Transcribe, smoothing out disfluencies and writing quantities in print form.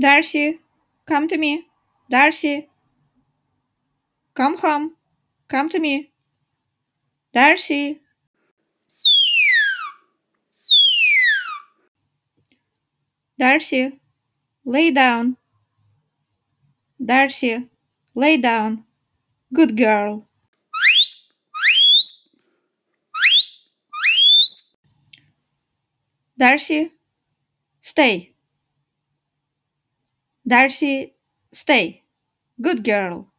Darcy, come to me. Darcy, come home. Come to me. Darcy. Darcy, lay down. Darcy, lay down. Good girl. Darcy, stay. Darcy, stay. Good girl.